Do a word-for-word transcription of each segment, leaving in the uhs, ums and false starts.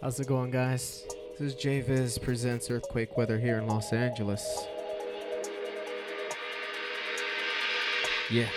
How's it going, guys? This is J viz presents Earthquake Weather here in Los Angeles. Yeah.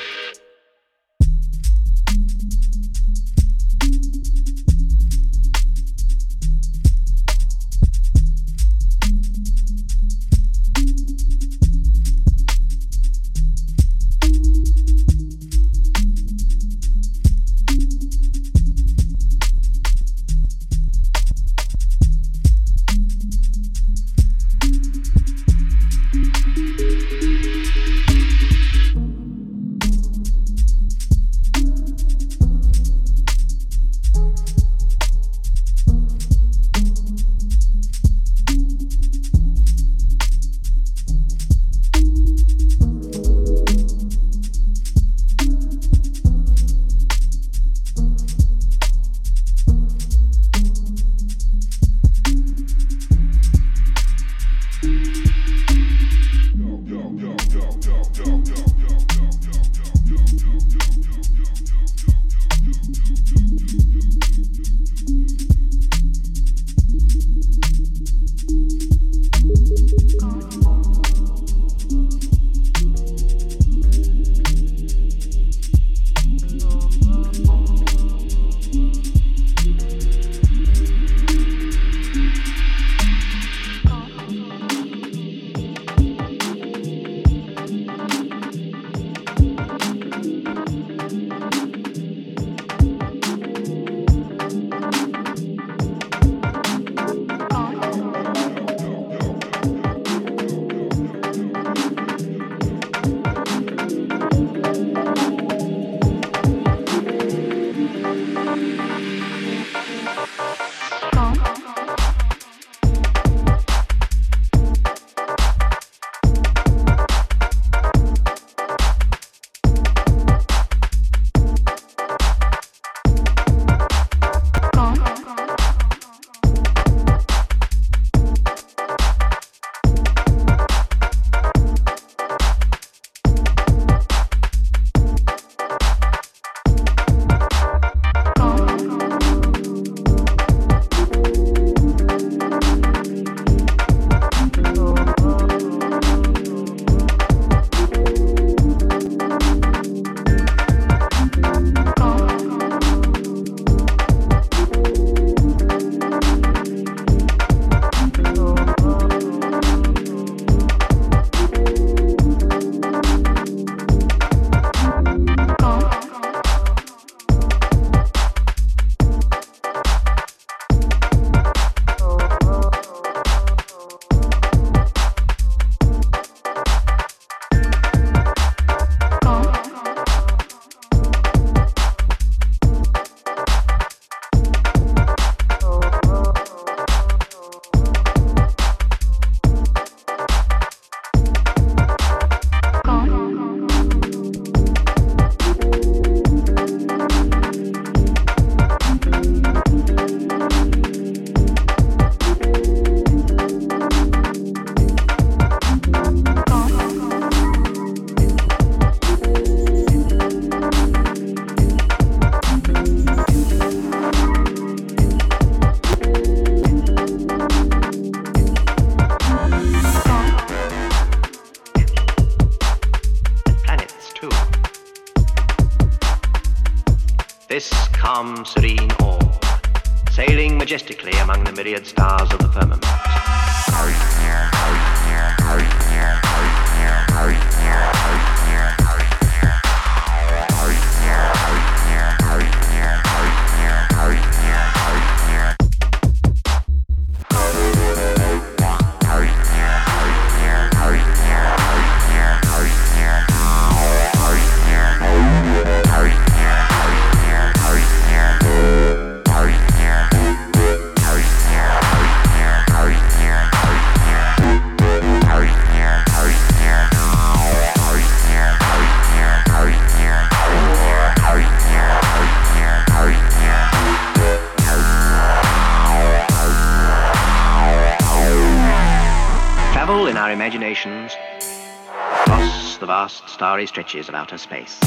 Across the vast starry stretches of outer space.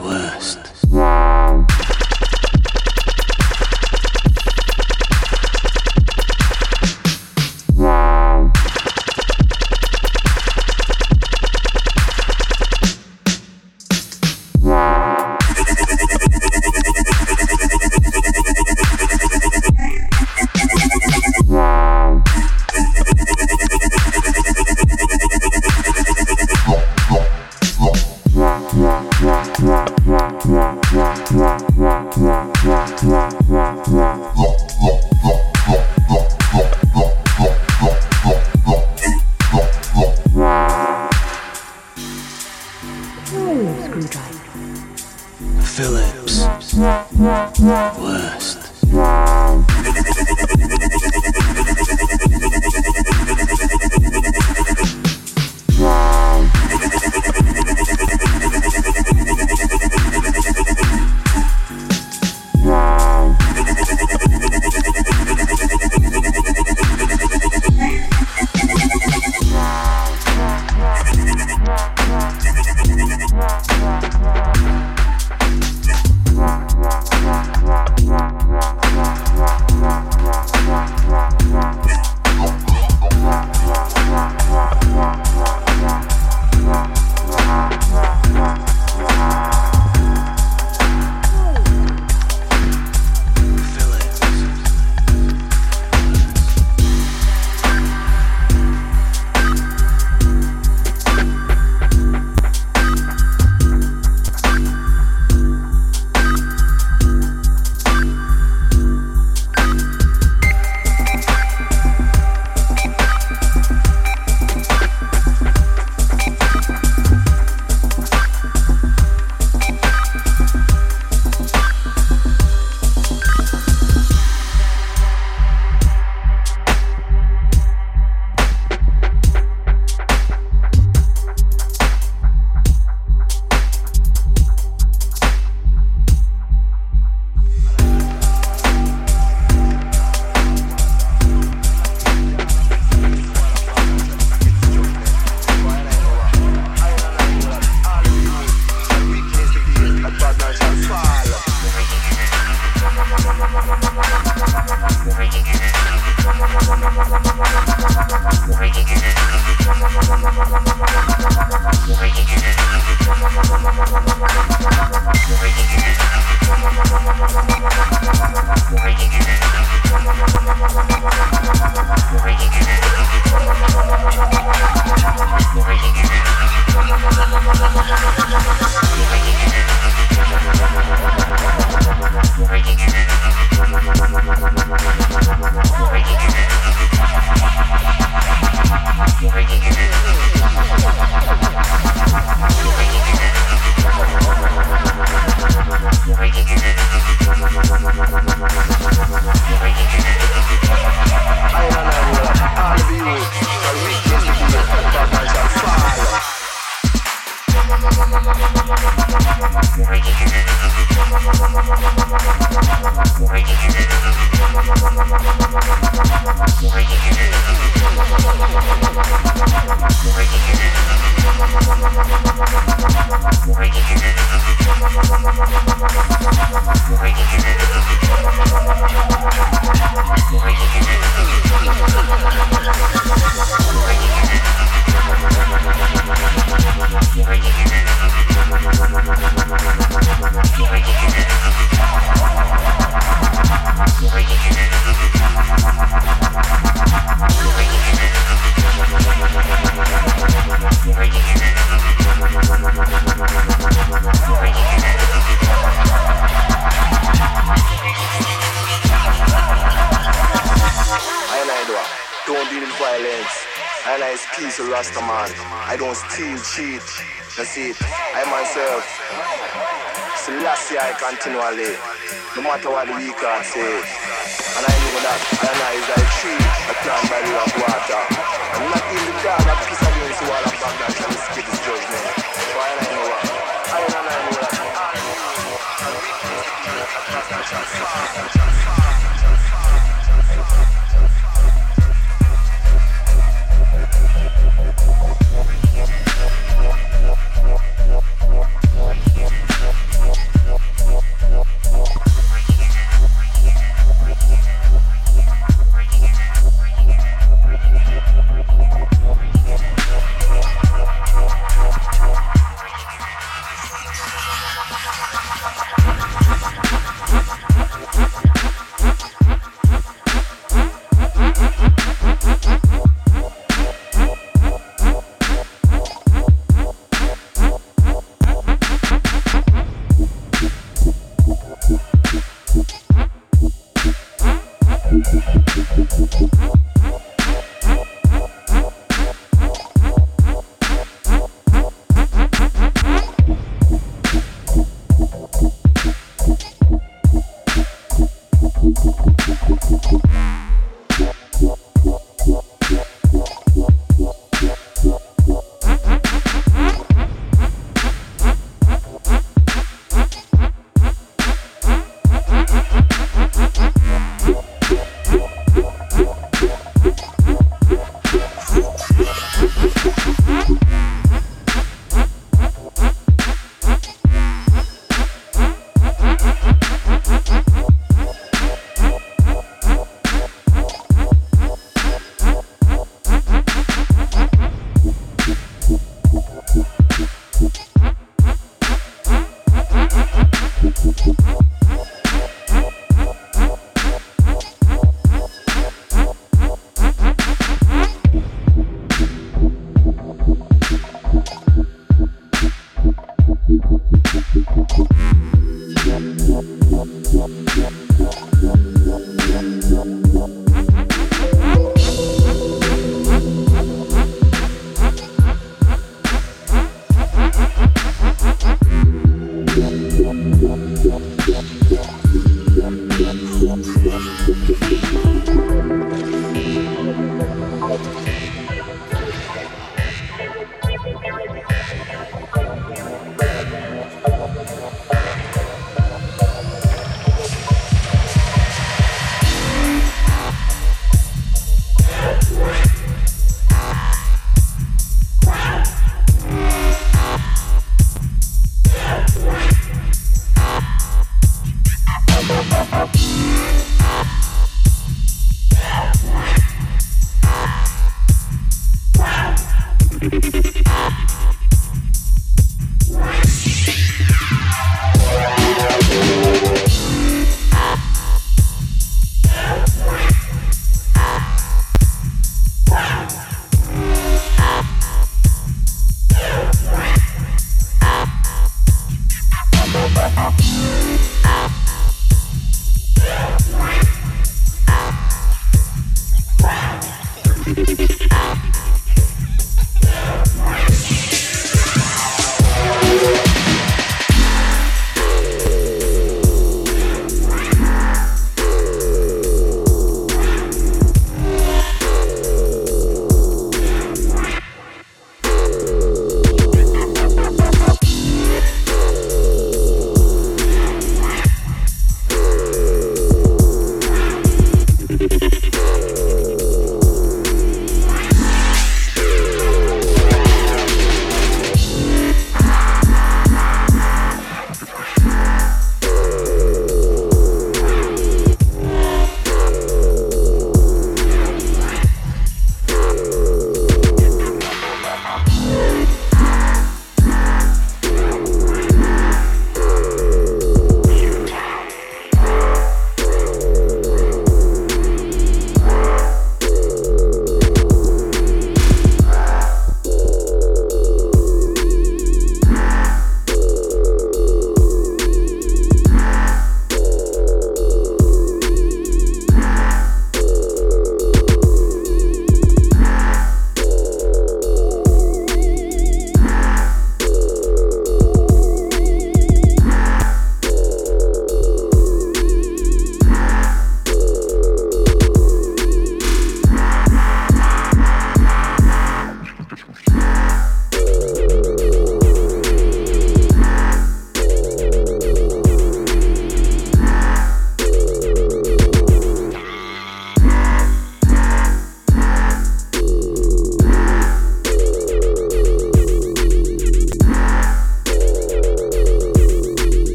Worst. violence. I like peace, Rastaman. I don't steal, cheat. That's it. I myself. Selassie, I continually. No matter what the weak can say. And I know that I is like tree, a plant by the of water. I'm not in the dark, I peace against the wall of Baghdad and escape his judgment. So I know what. I know I know that. I know that.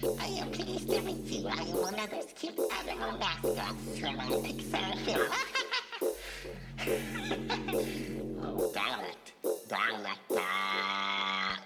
I am pleased to meet you. I am one of those cute animal mascots from our Pixar film. Oh, darn it. Darn it. Darn it.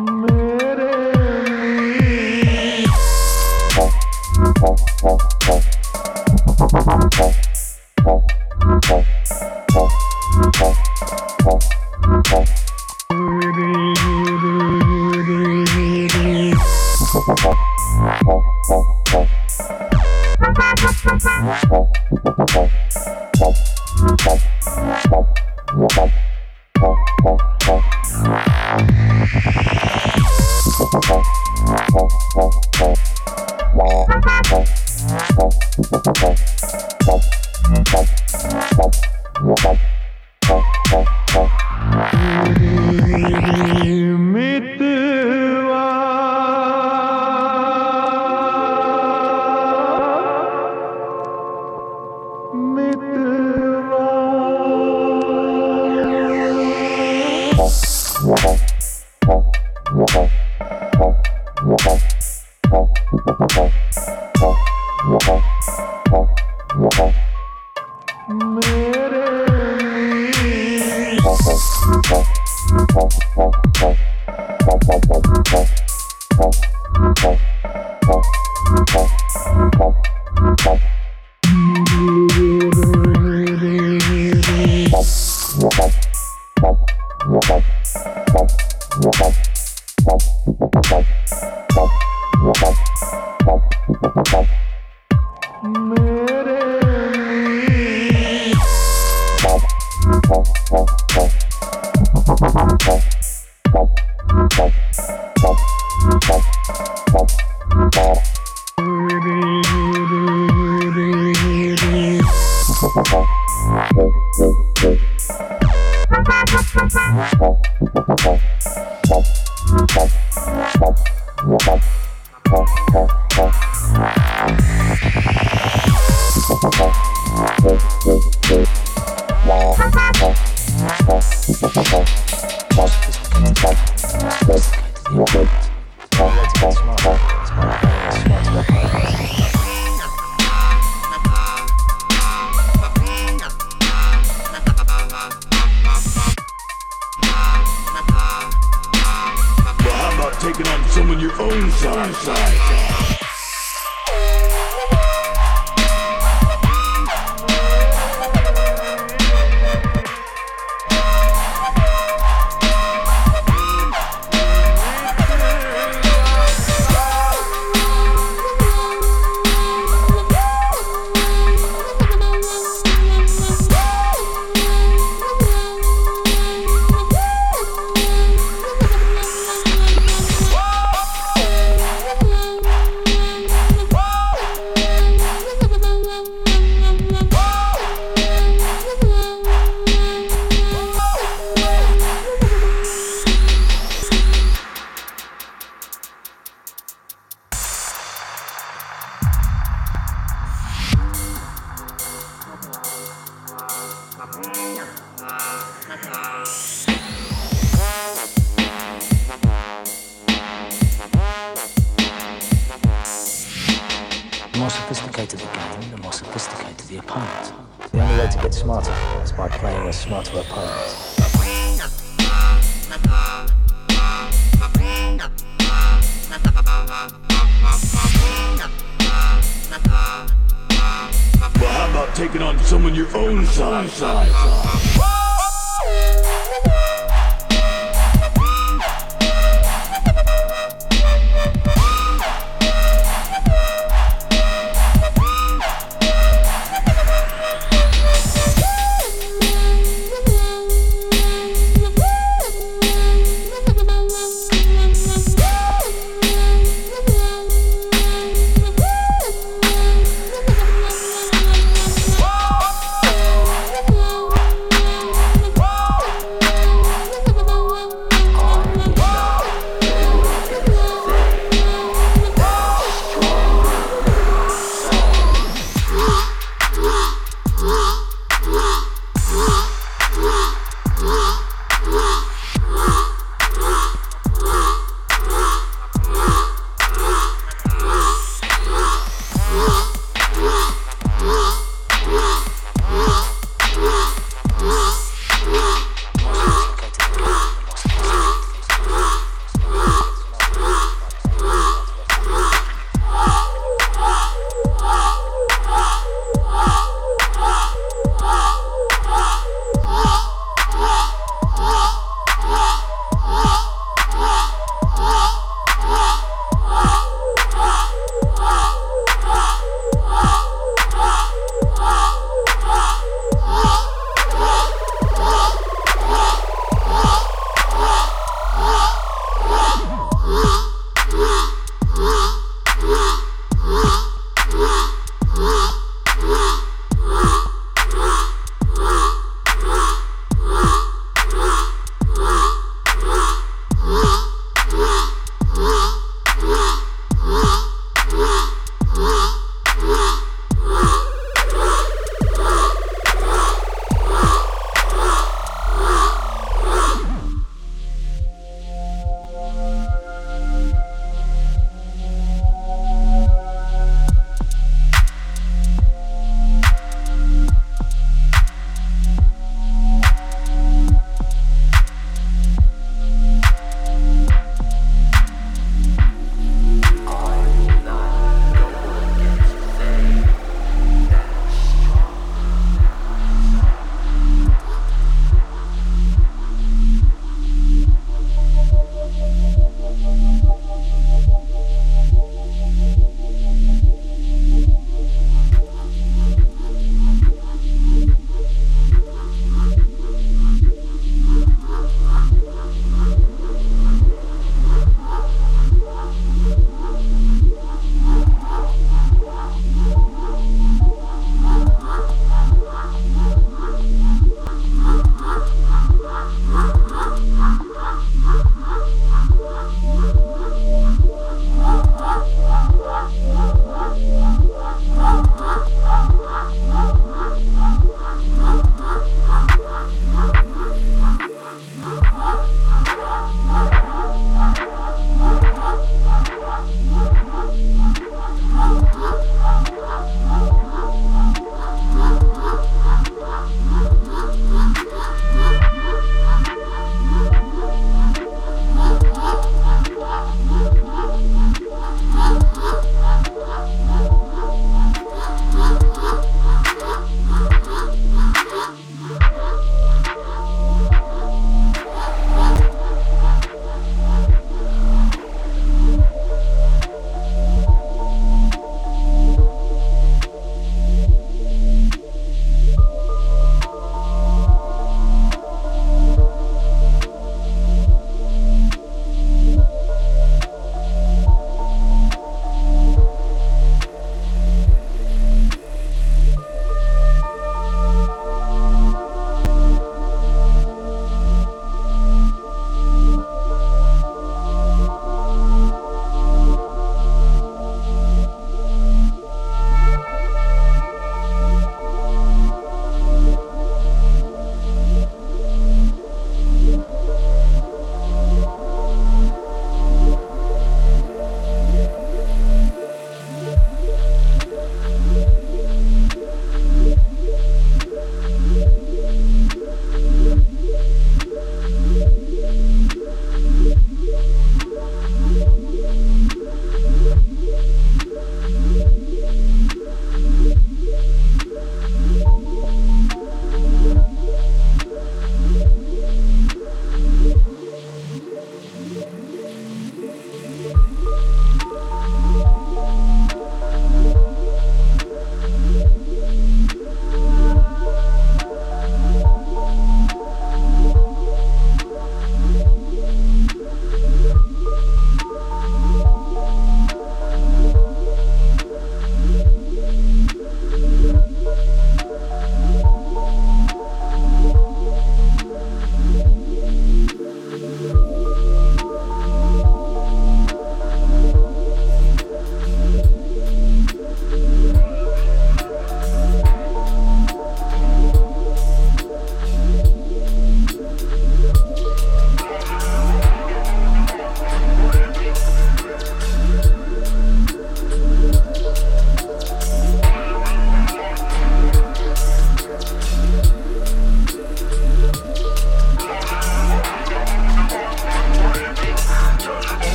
Mm-hmm.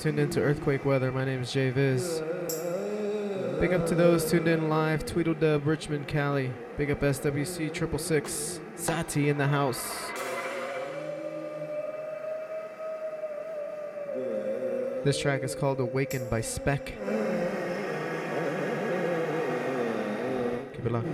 tuned in to Earthquake Weather. My name is J Viz. Big up to those tuned in live. Tweedle Dub, Richmond, Cali. Big up S W C six six six. Sati in the house. This track is called Awakened by Speck. Keep it locked.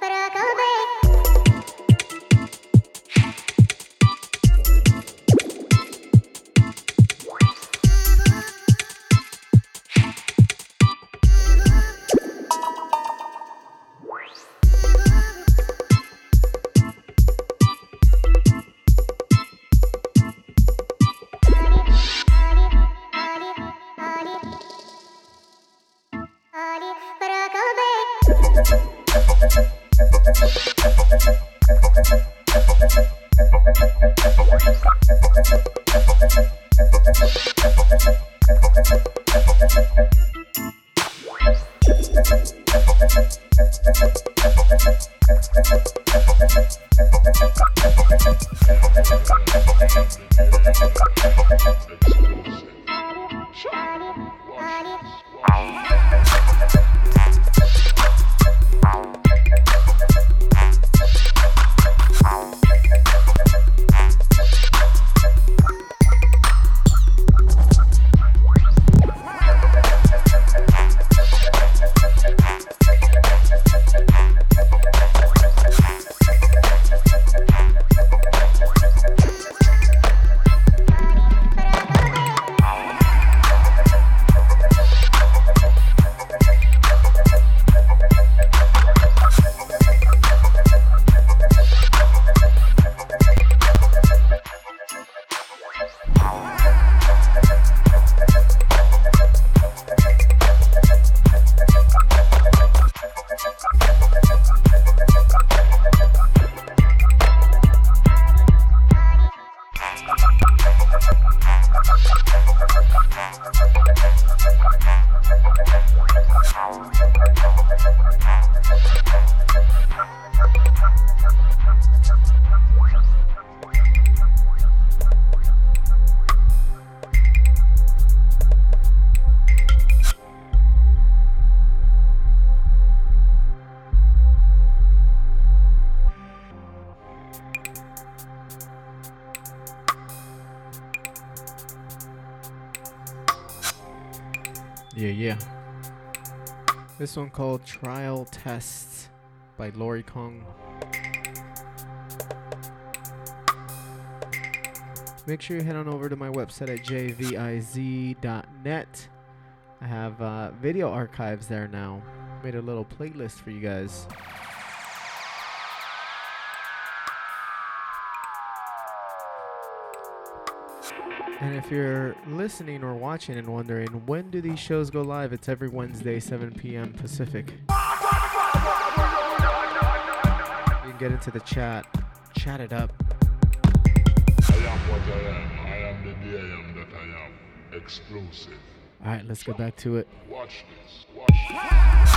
But I'll go back. Yeah, yeah. This one called Trial Tests by Lori Kong. Make sure you head on over to my website at j viz dot net. I have uh, video archives there now. Made a little playlist for you guys. And if you're listening or watching and wondering, when do these shows go live? It's every Wednesday, seven p.m. Pacific. You can get into the chat. Chat it up. I am what I am. I am the D A M that I am. Explosive. All right, let's get back to it. Watch this. Watch this. Ah!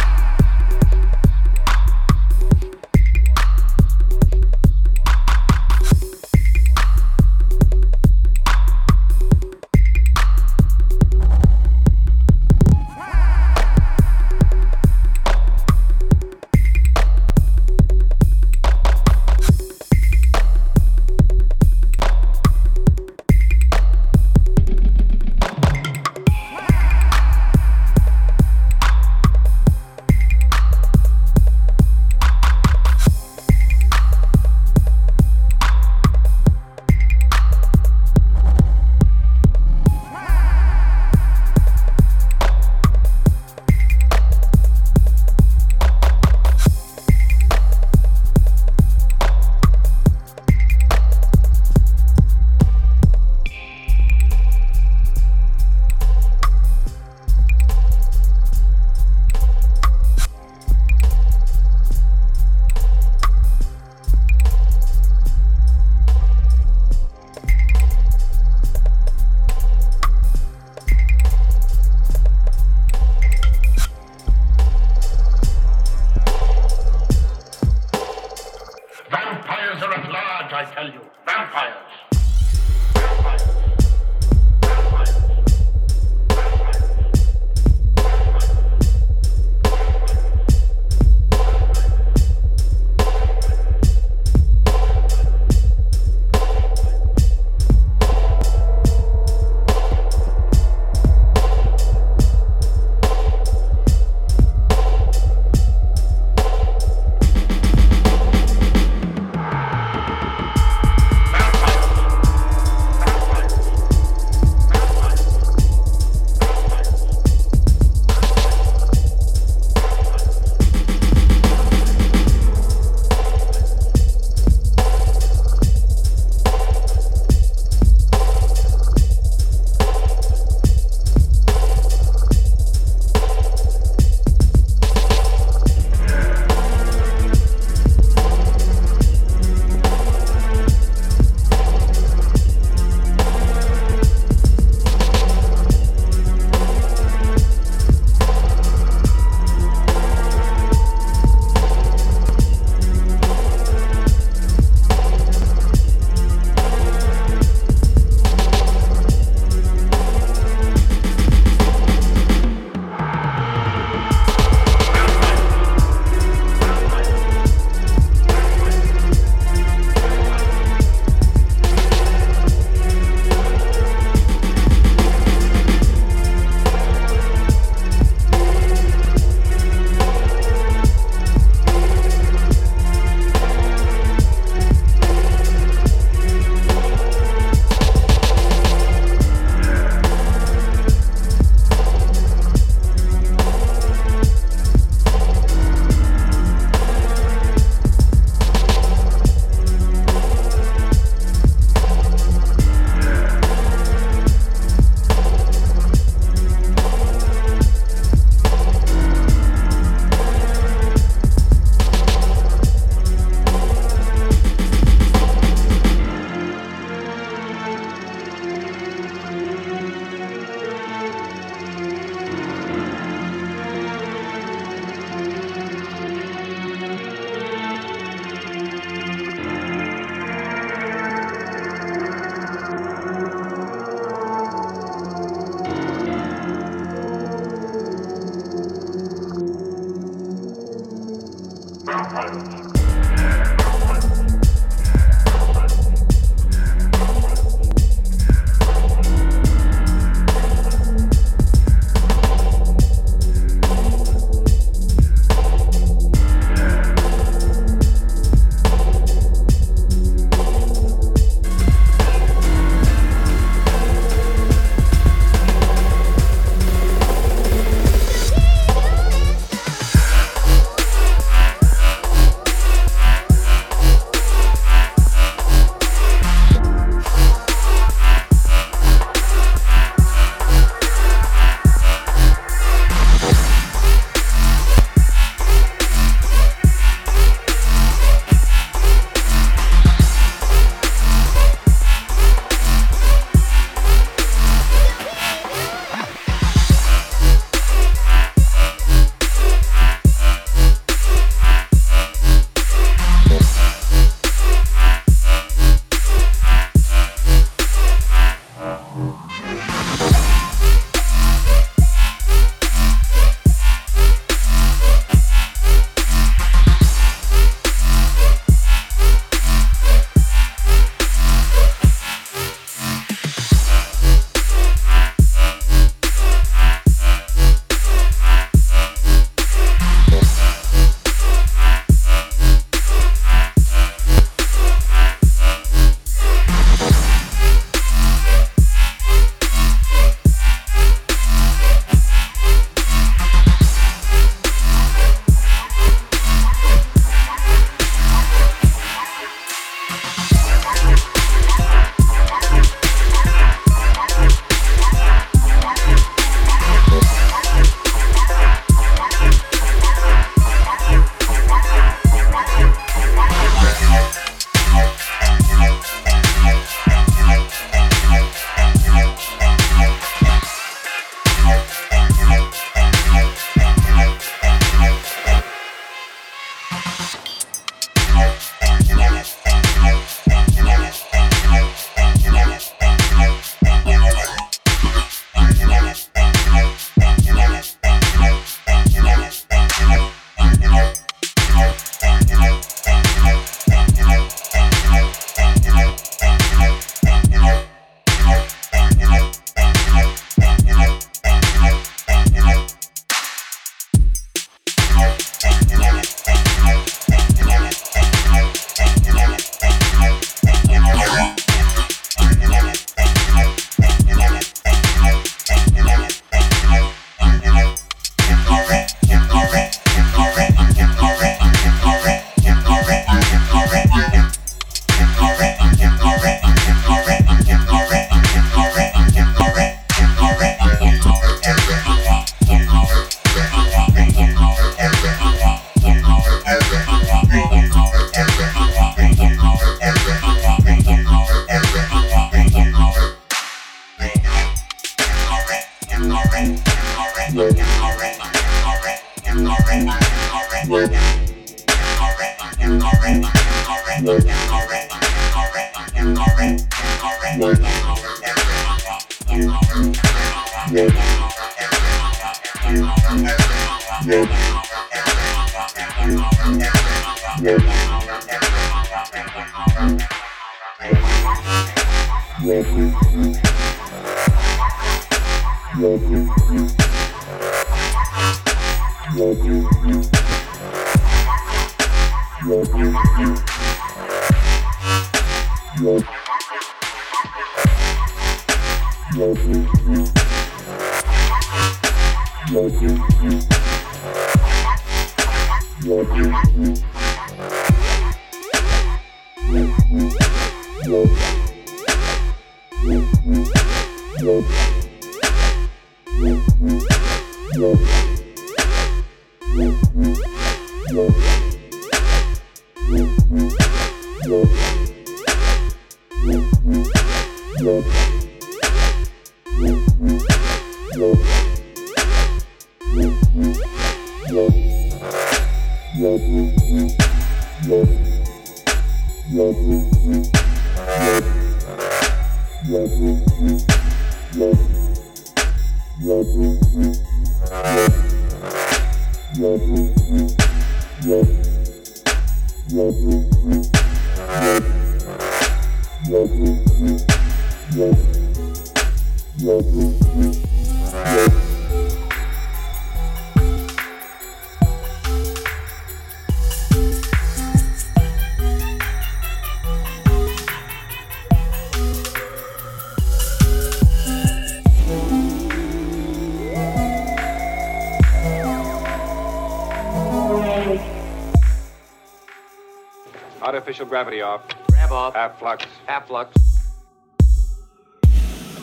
Artificial gravity off. Grab off. Half flux. Half flux.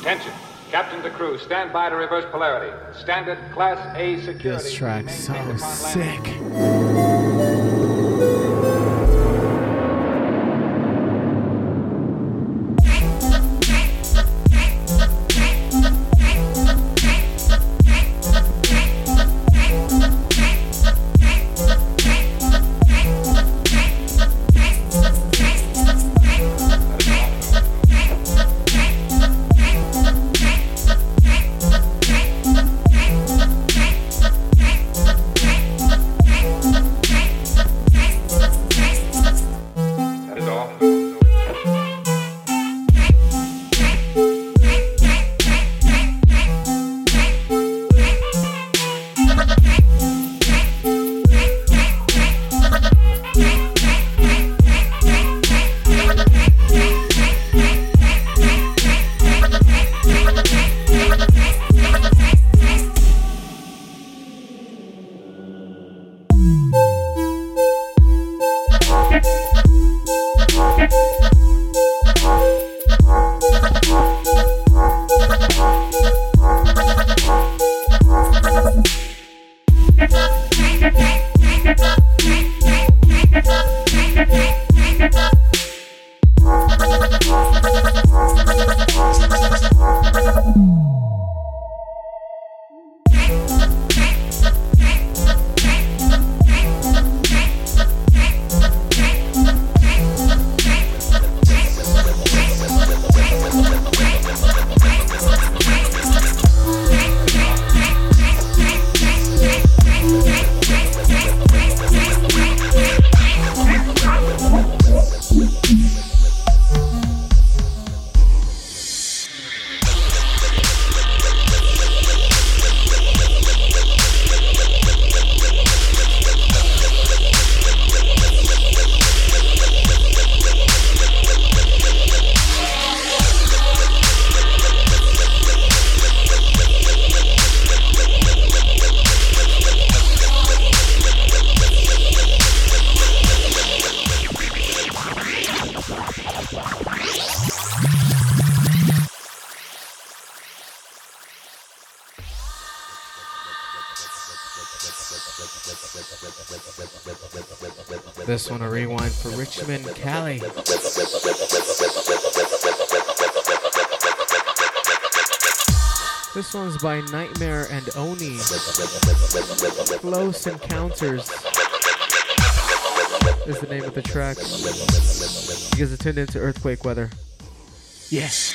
Attention. Captain to crew, stand by to reverse polarity. Standard Class A security. This track's so sick. This one a rewind for Richmond, Cali. This one's by Nightmare and Oni. Close Encounters. is the name of the track. You guys are tuned into Earthquake Weather. Yes.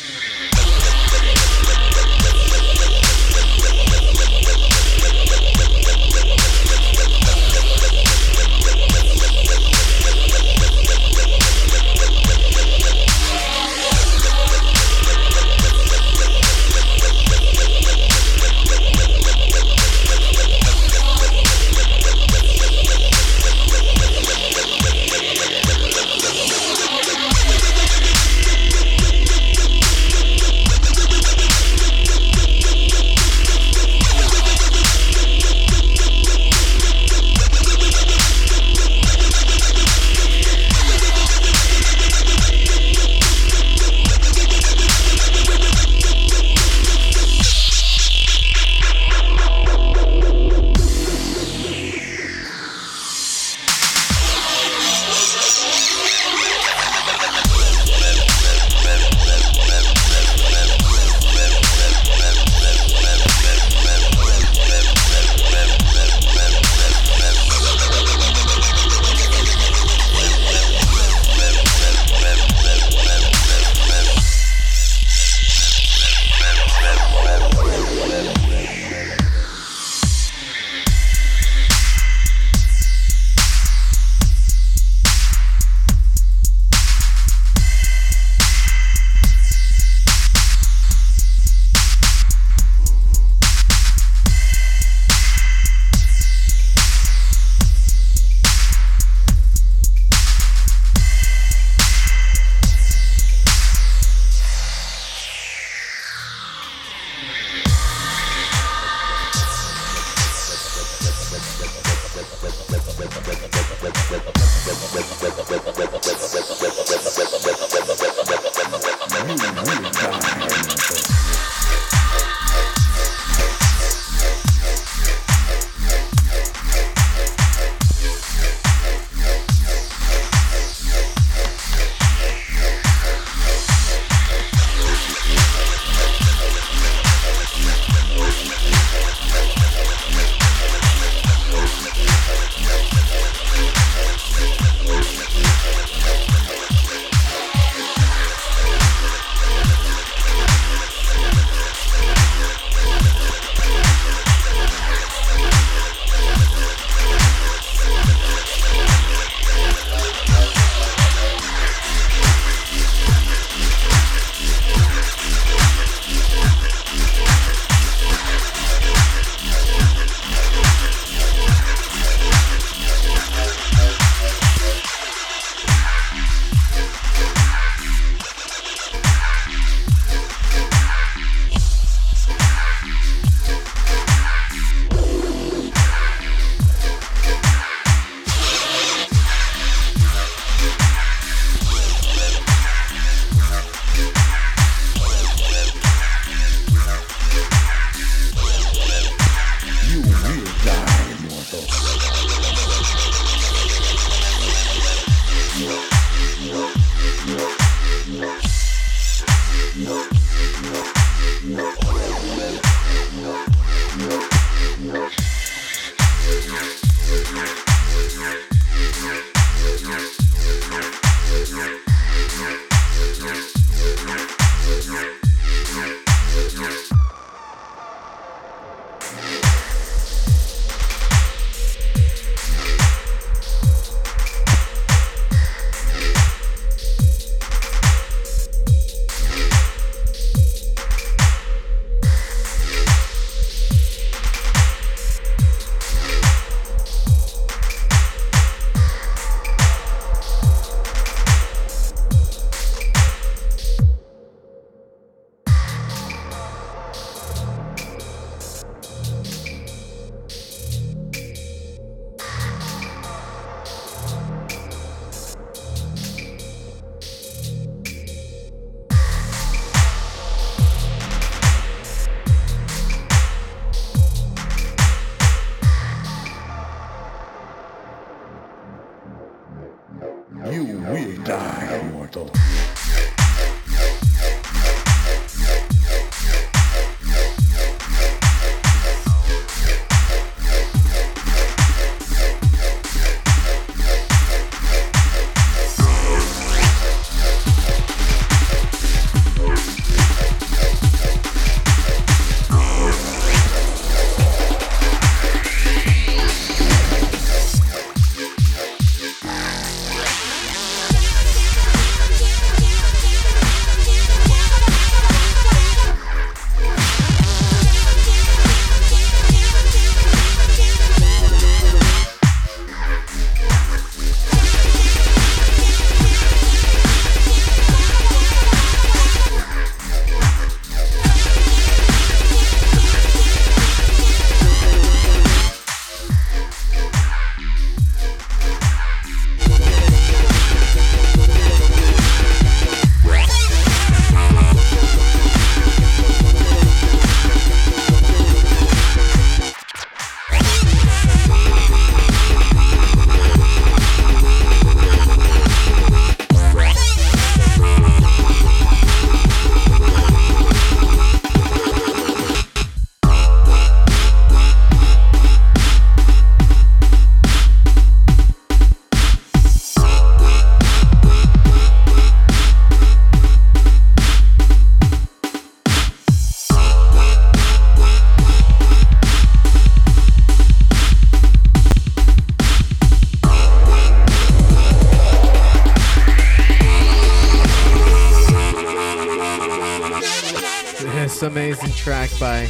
this amazing track by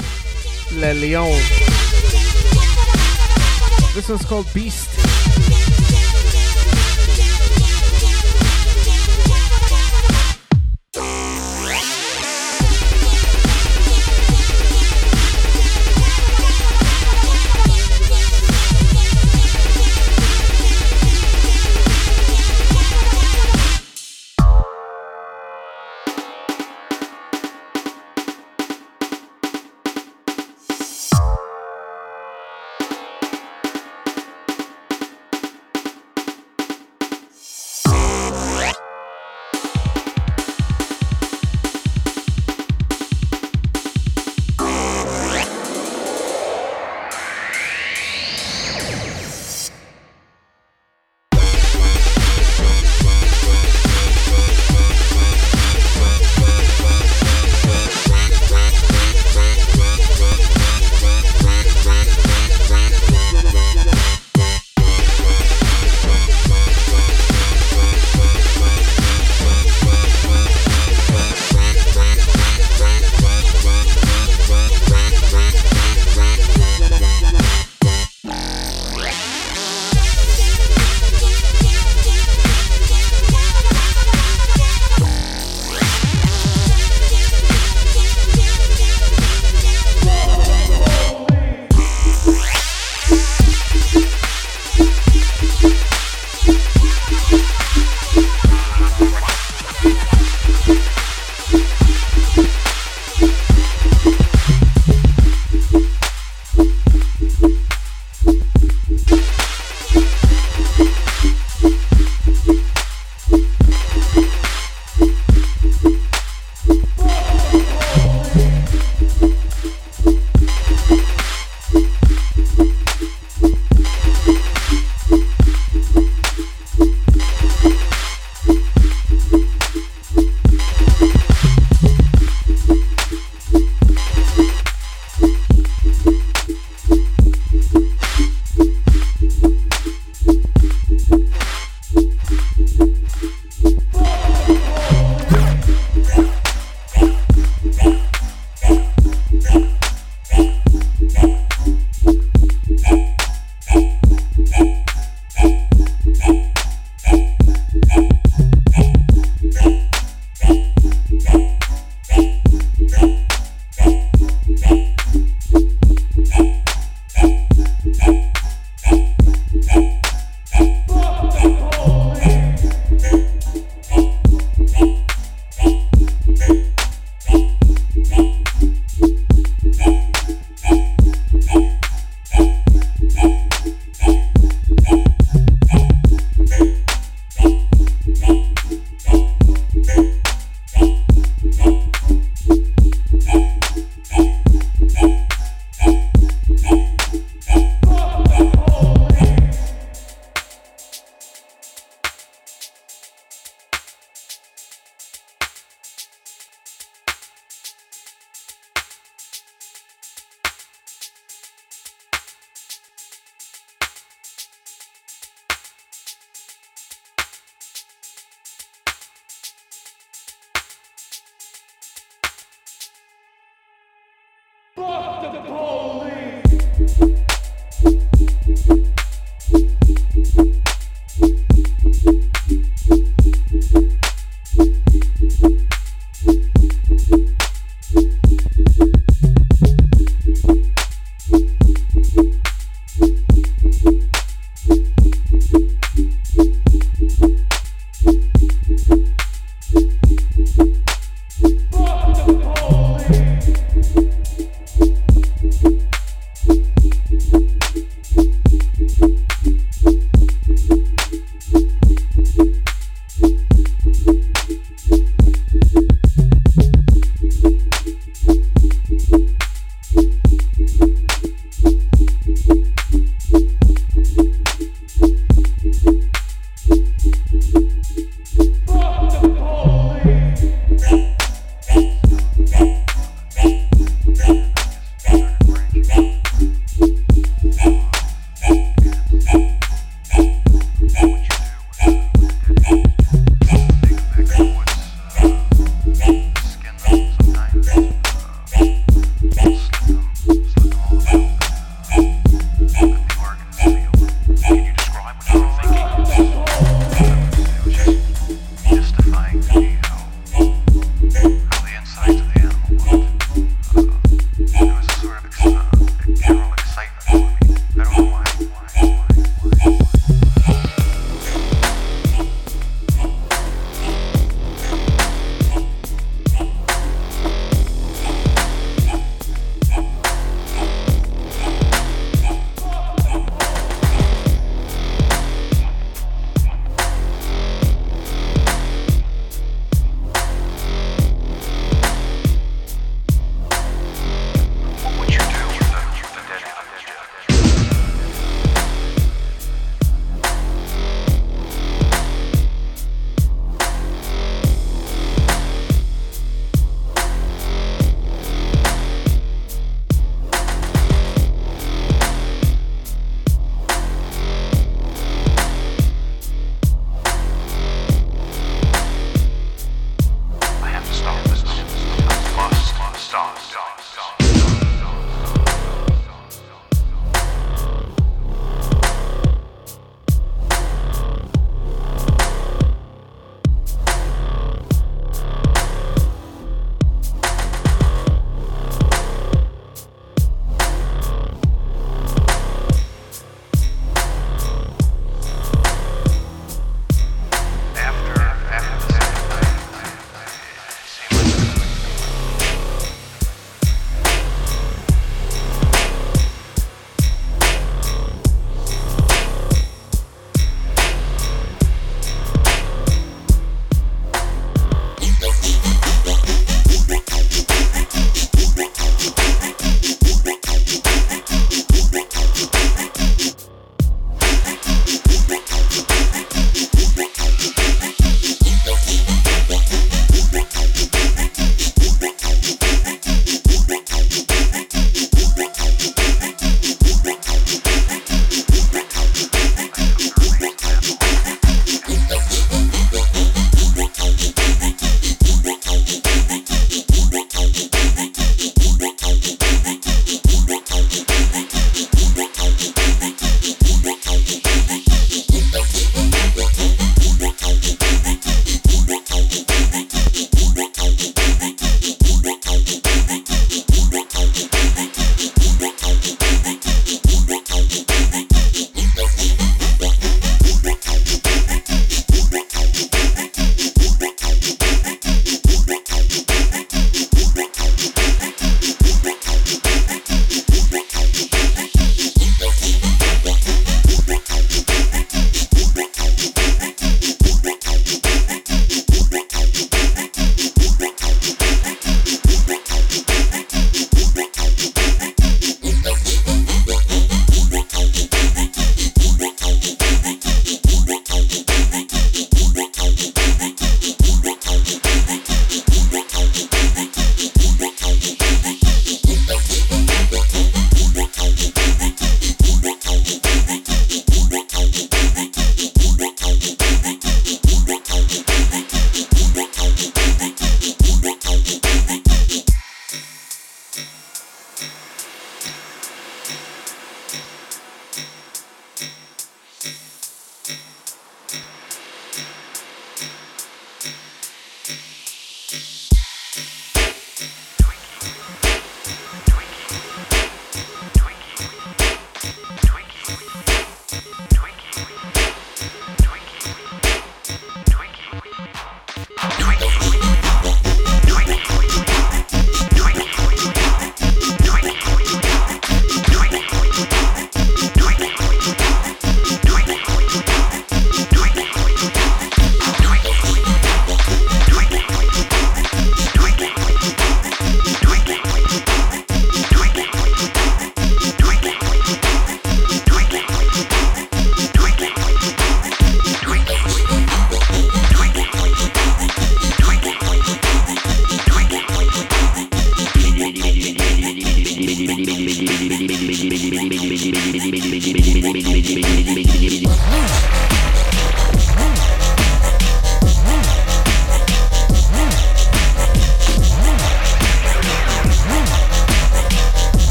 Le Leon. This one's called Beast.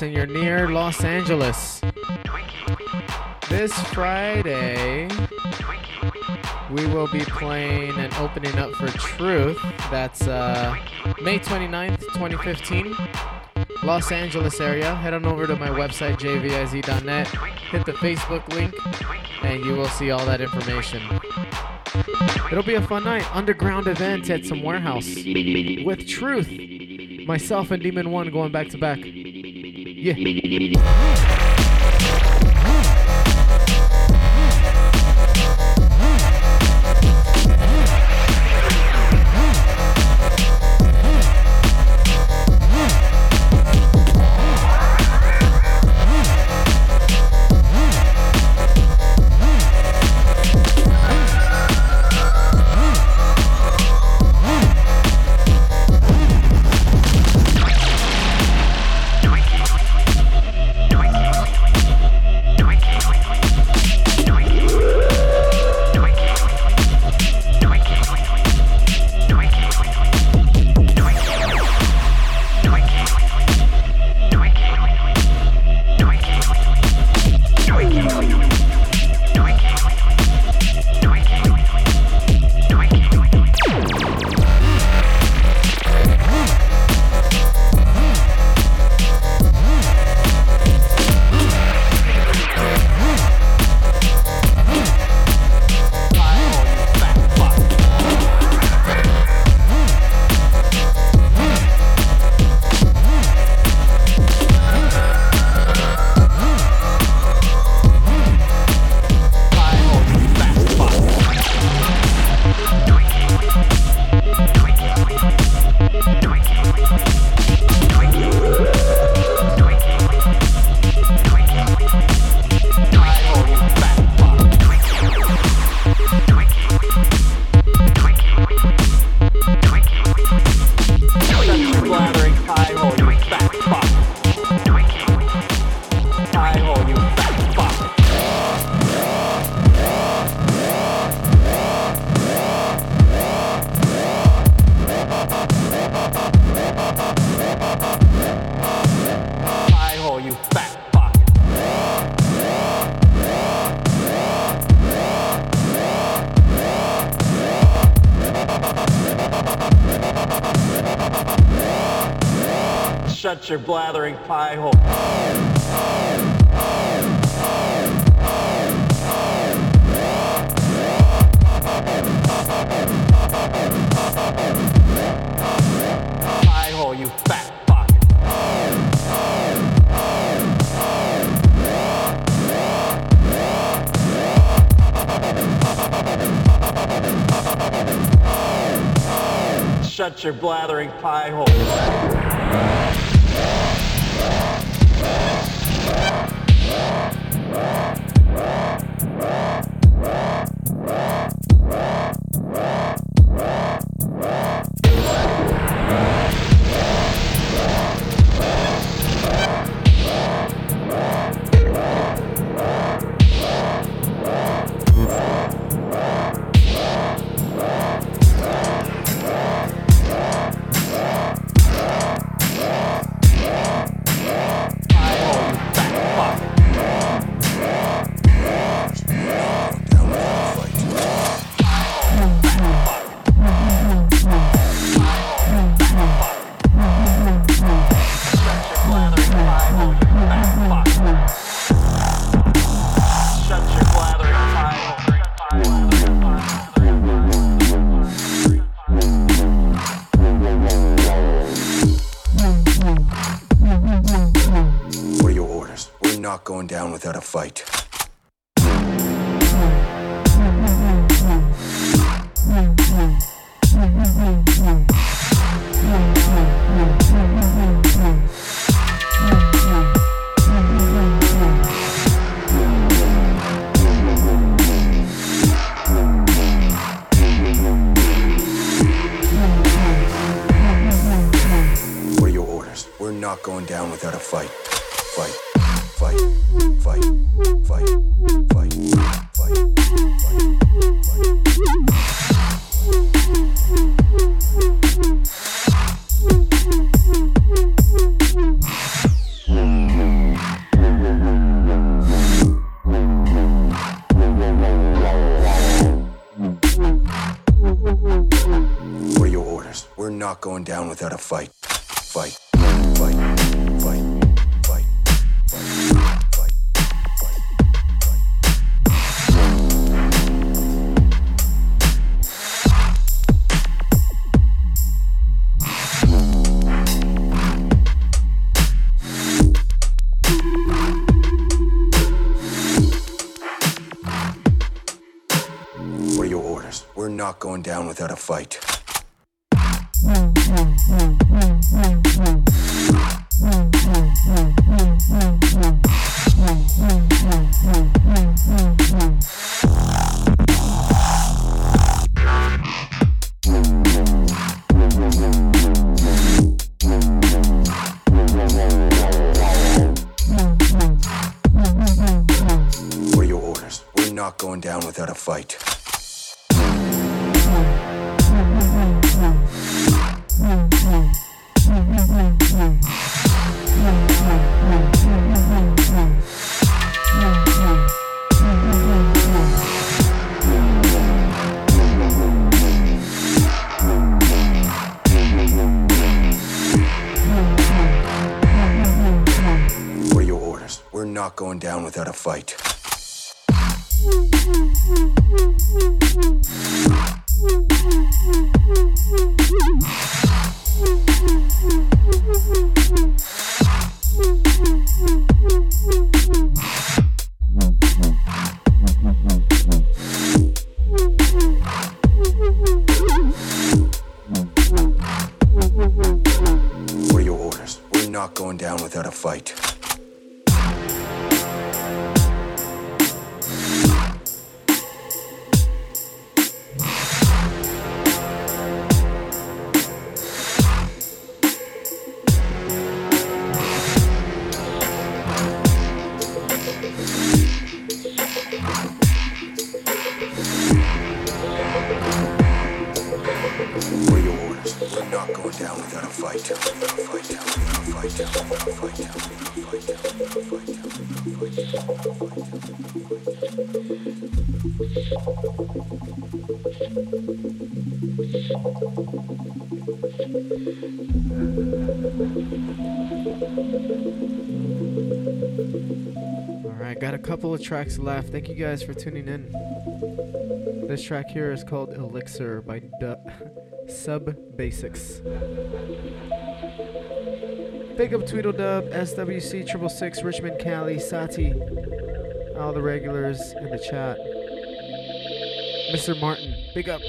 And you're near Los Angeles this Friday, we will be playing and opening up for Truth. That's uh, May twenty-ninth, twenty fifteen, Los Angeles area. Head on over to my website, j viz dot net, hit the Facebook link, and you will see all that information. It'll be a fun night, underground event at some warehouse with Truth, myself and Demon One going back to back. Yeah. Shut your blathering pie hole. Pie hole, you fat fuck. Shut your blathering pie hole. We'll be right back. not going down without a fight. Fight, fight, fight, fight, fight, fight, fight. We're not going down without a fight. Fight. Fight. Fight. Fight. Fight. Fight. What are your orders? We're not going down without a fight. What are your orders? We're not going down without a fight. Going down without a fight. What are your orders? We're not going down without a fight. Tracks left. Thank you guys for tuning in. This track here is called Elixir by Dub Sub Basics. Big up Tweedle Dub, S W C six six six, Richmond, Cali, Sati, all the regulars in the chat. Mister Martin, big up.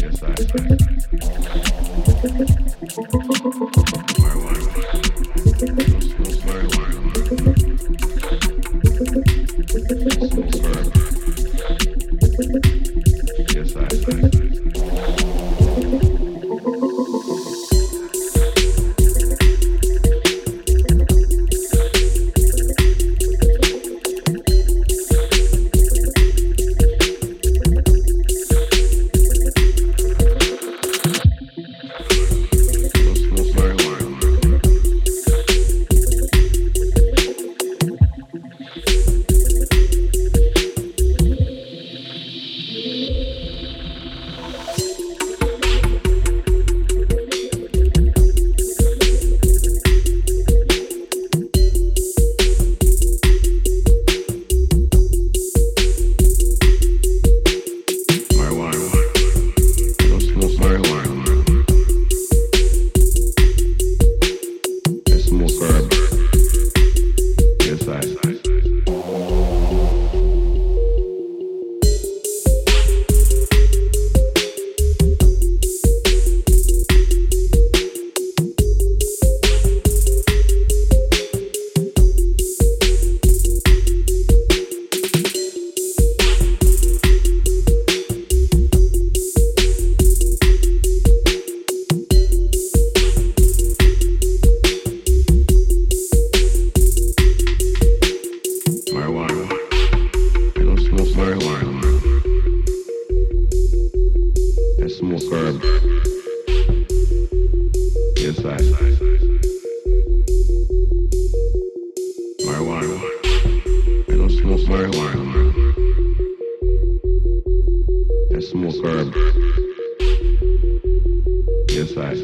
Yes, I, I, I. Where, where? inside.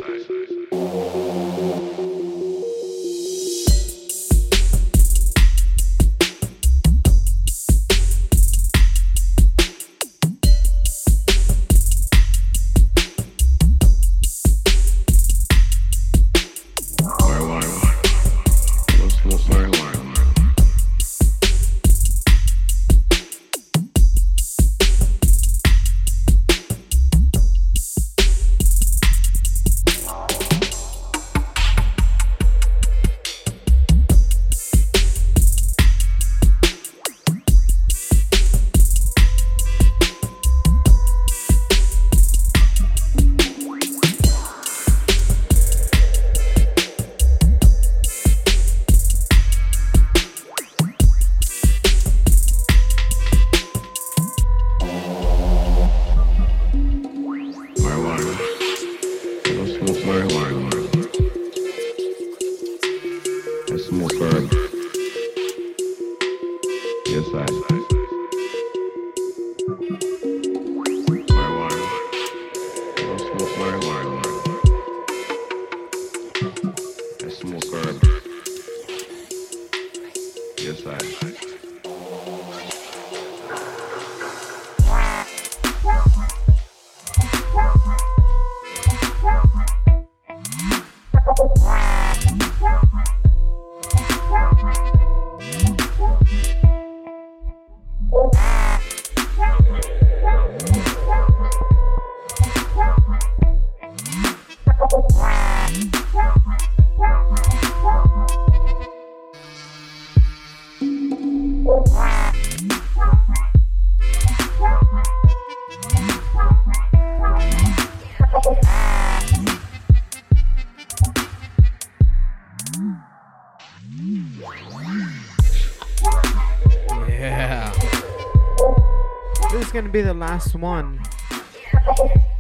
Gonna be the last one,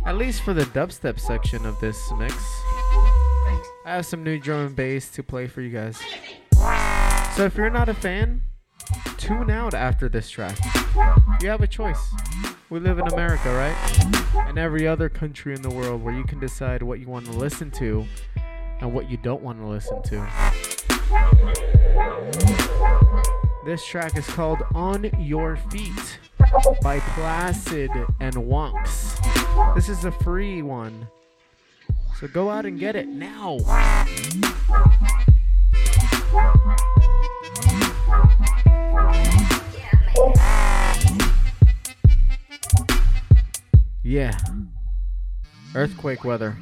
at least for the dubstep section of this mix. I have some new drum and bass to play for you guys, so if you're not a fan, tune out after this track. You have a choice. We live in America, right? And every other country in the world, where you can decide what you want to listen to and what you don't want to listen to. This track is called On Your Feet by Placid and Wonks. This is a free one, so go out and get it now. Yeah. Earthquake weather.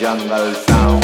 Jungle sound.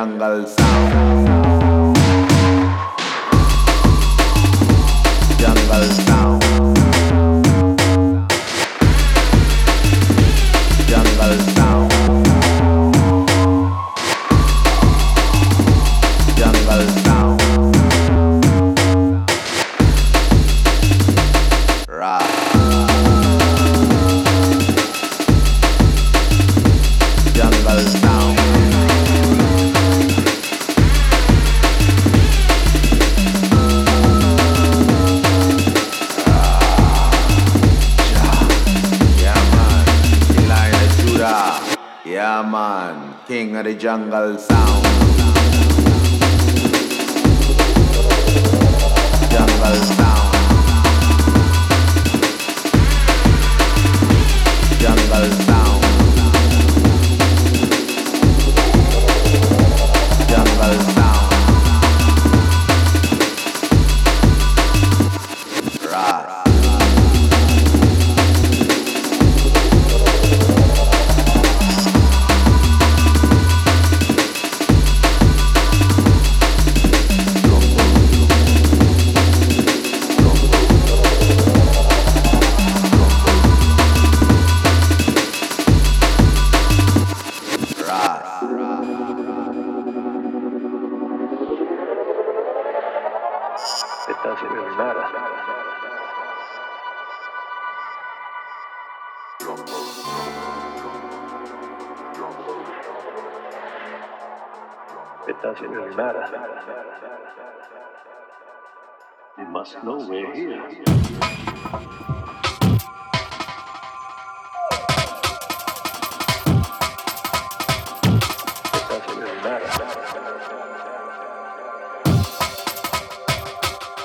jungle sound. Jungle sound. Jungle sound. Jungle sound. King of the jungle sound. Jungle sound. Jungle sound. Jungle sound. Right. Doesn't really matter. You must know we're here. It doesn't really matter.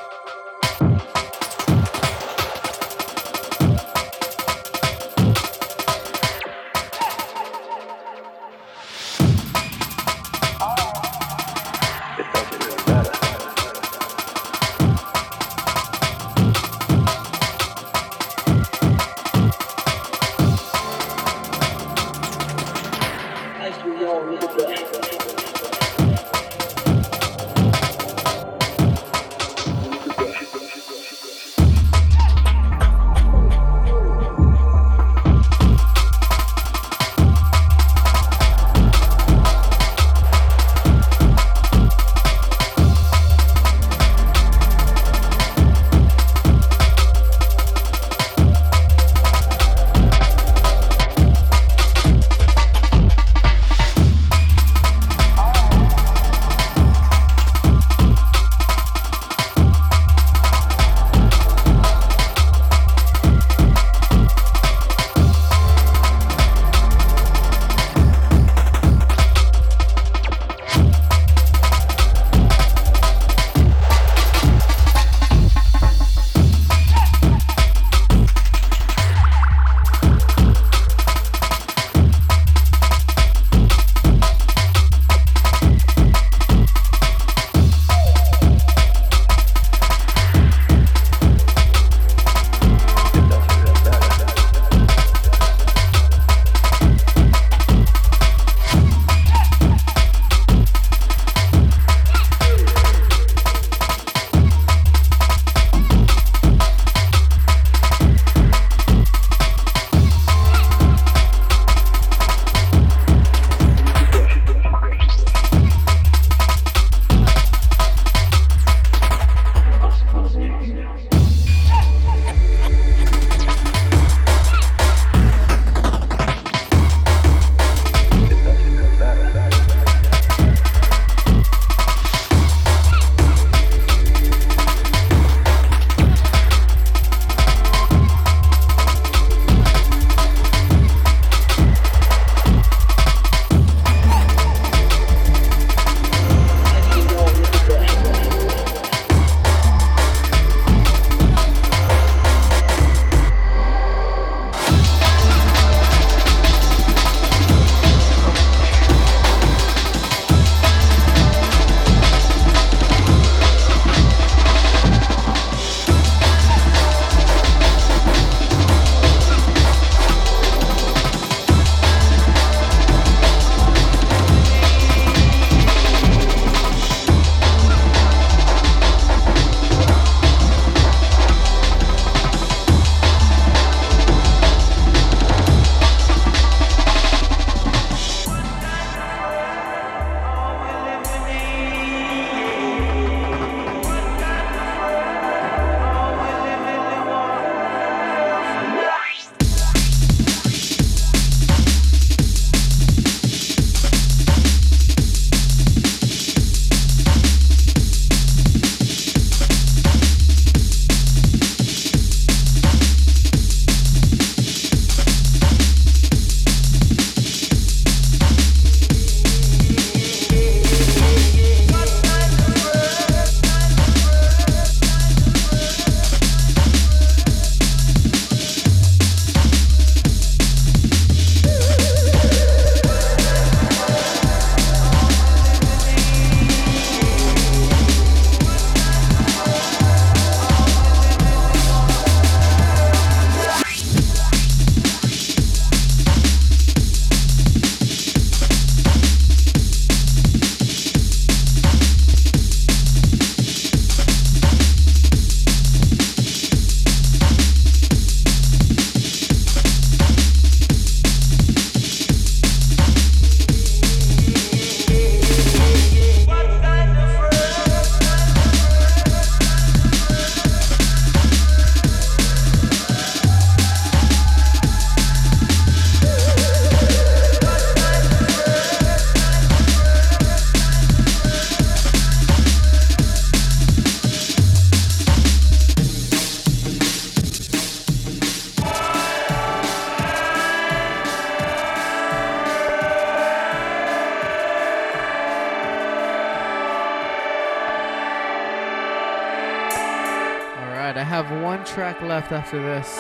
sad. I have one track left after this.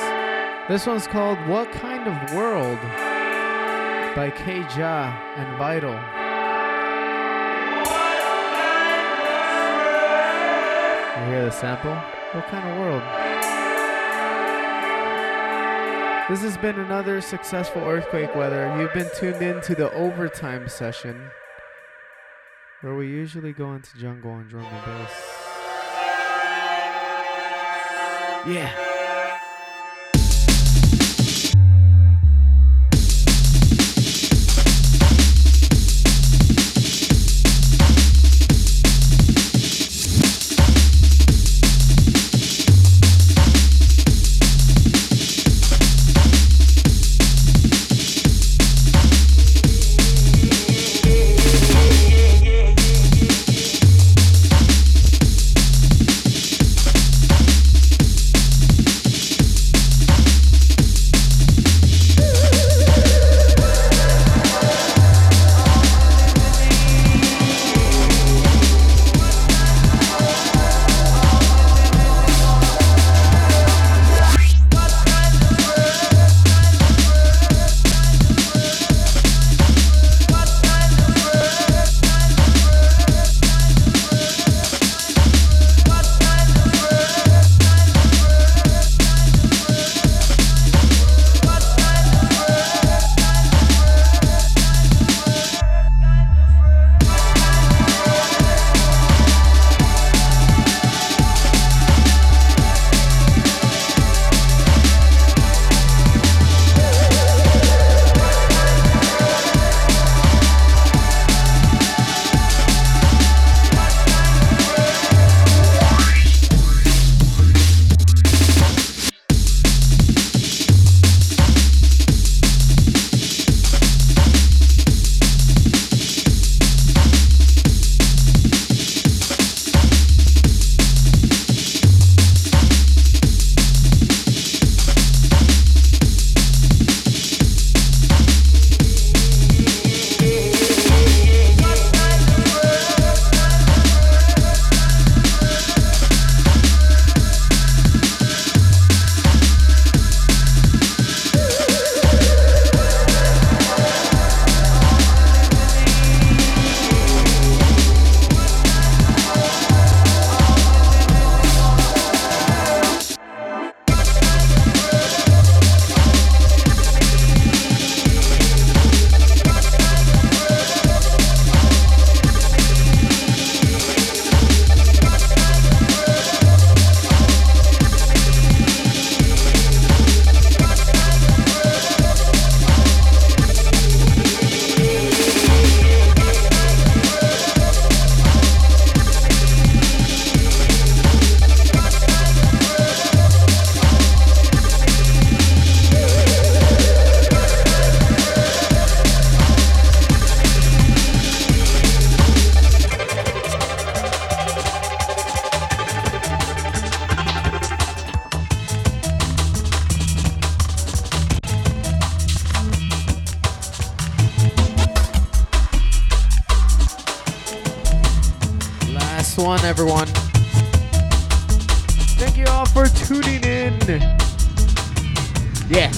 This one's called What Kind of World by K J and Vital. You hear the sample? What kind of world? This has been another successful Earthquake Weather. You've been tuned in to the overtime session, where we usually go into jungle and drum and bass. Yeah. Everyone, thank you all for tuning in. Yeah.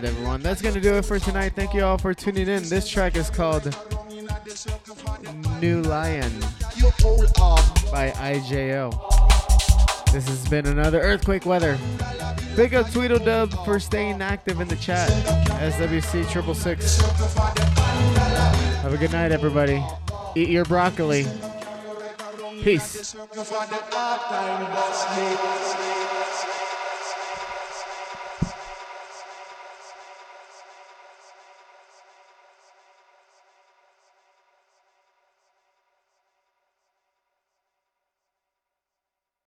right, everyone. That's going to do it for tonight. Thank you all for tuning in. This track is called New Lion by I J O. This has been another Earthquake Weather. Big up Tweedle Dub for staying active in the chat. S W C six six six. Have a good night, everybody. Eat your broccoli. Peace.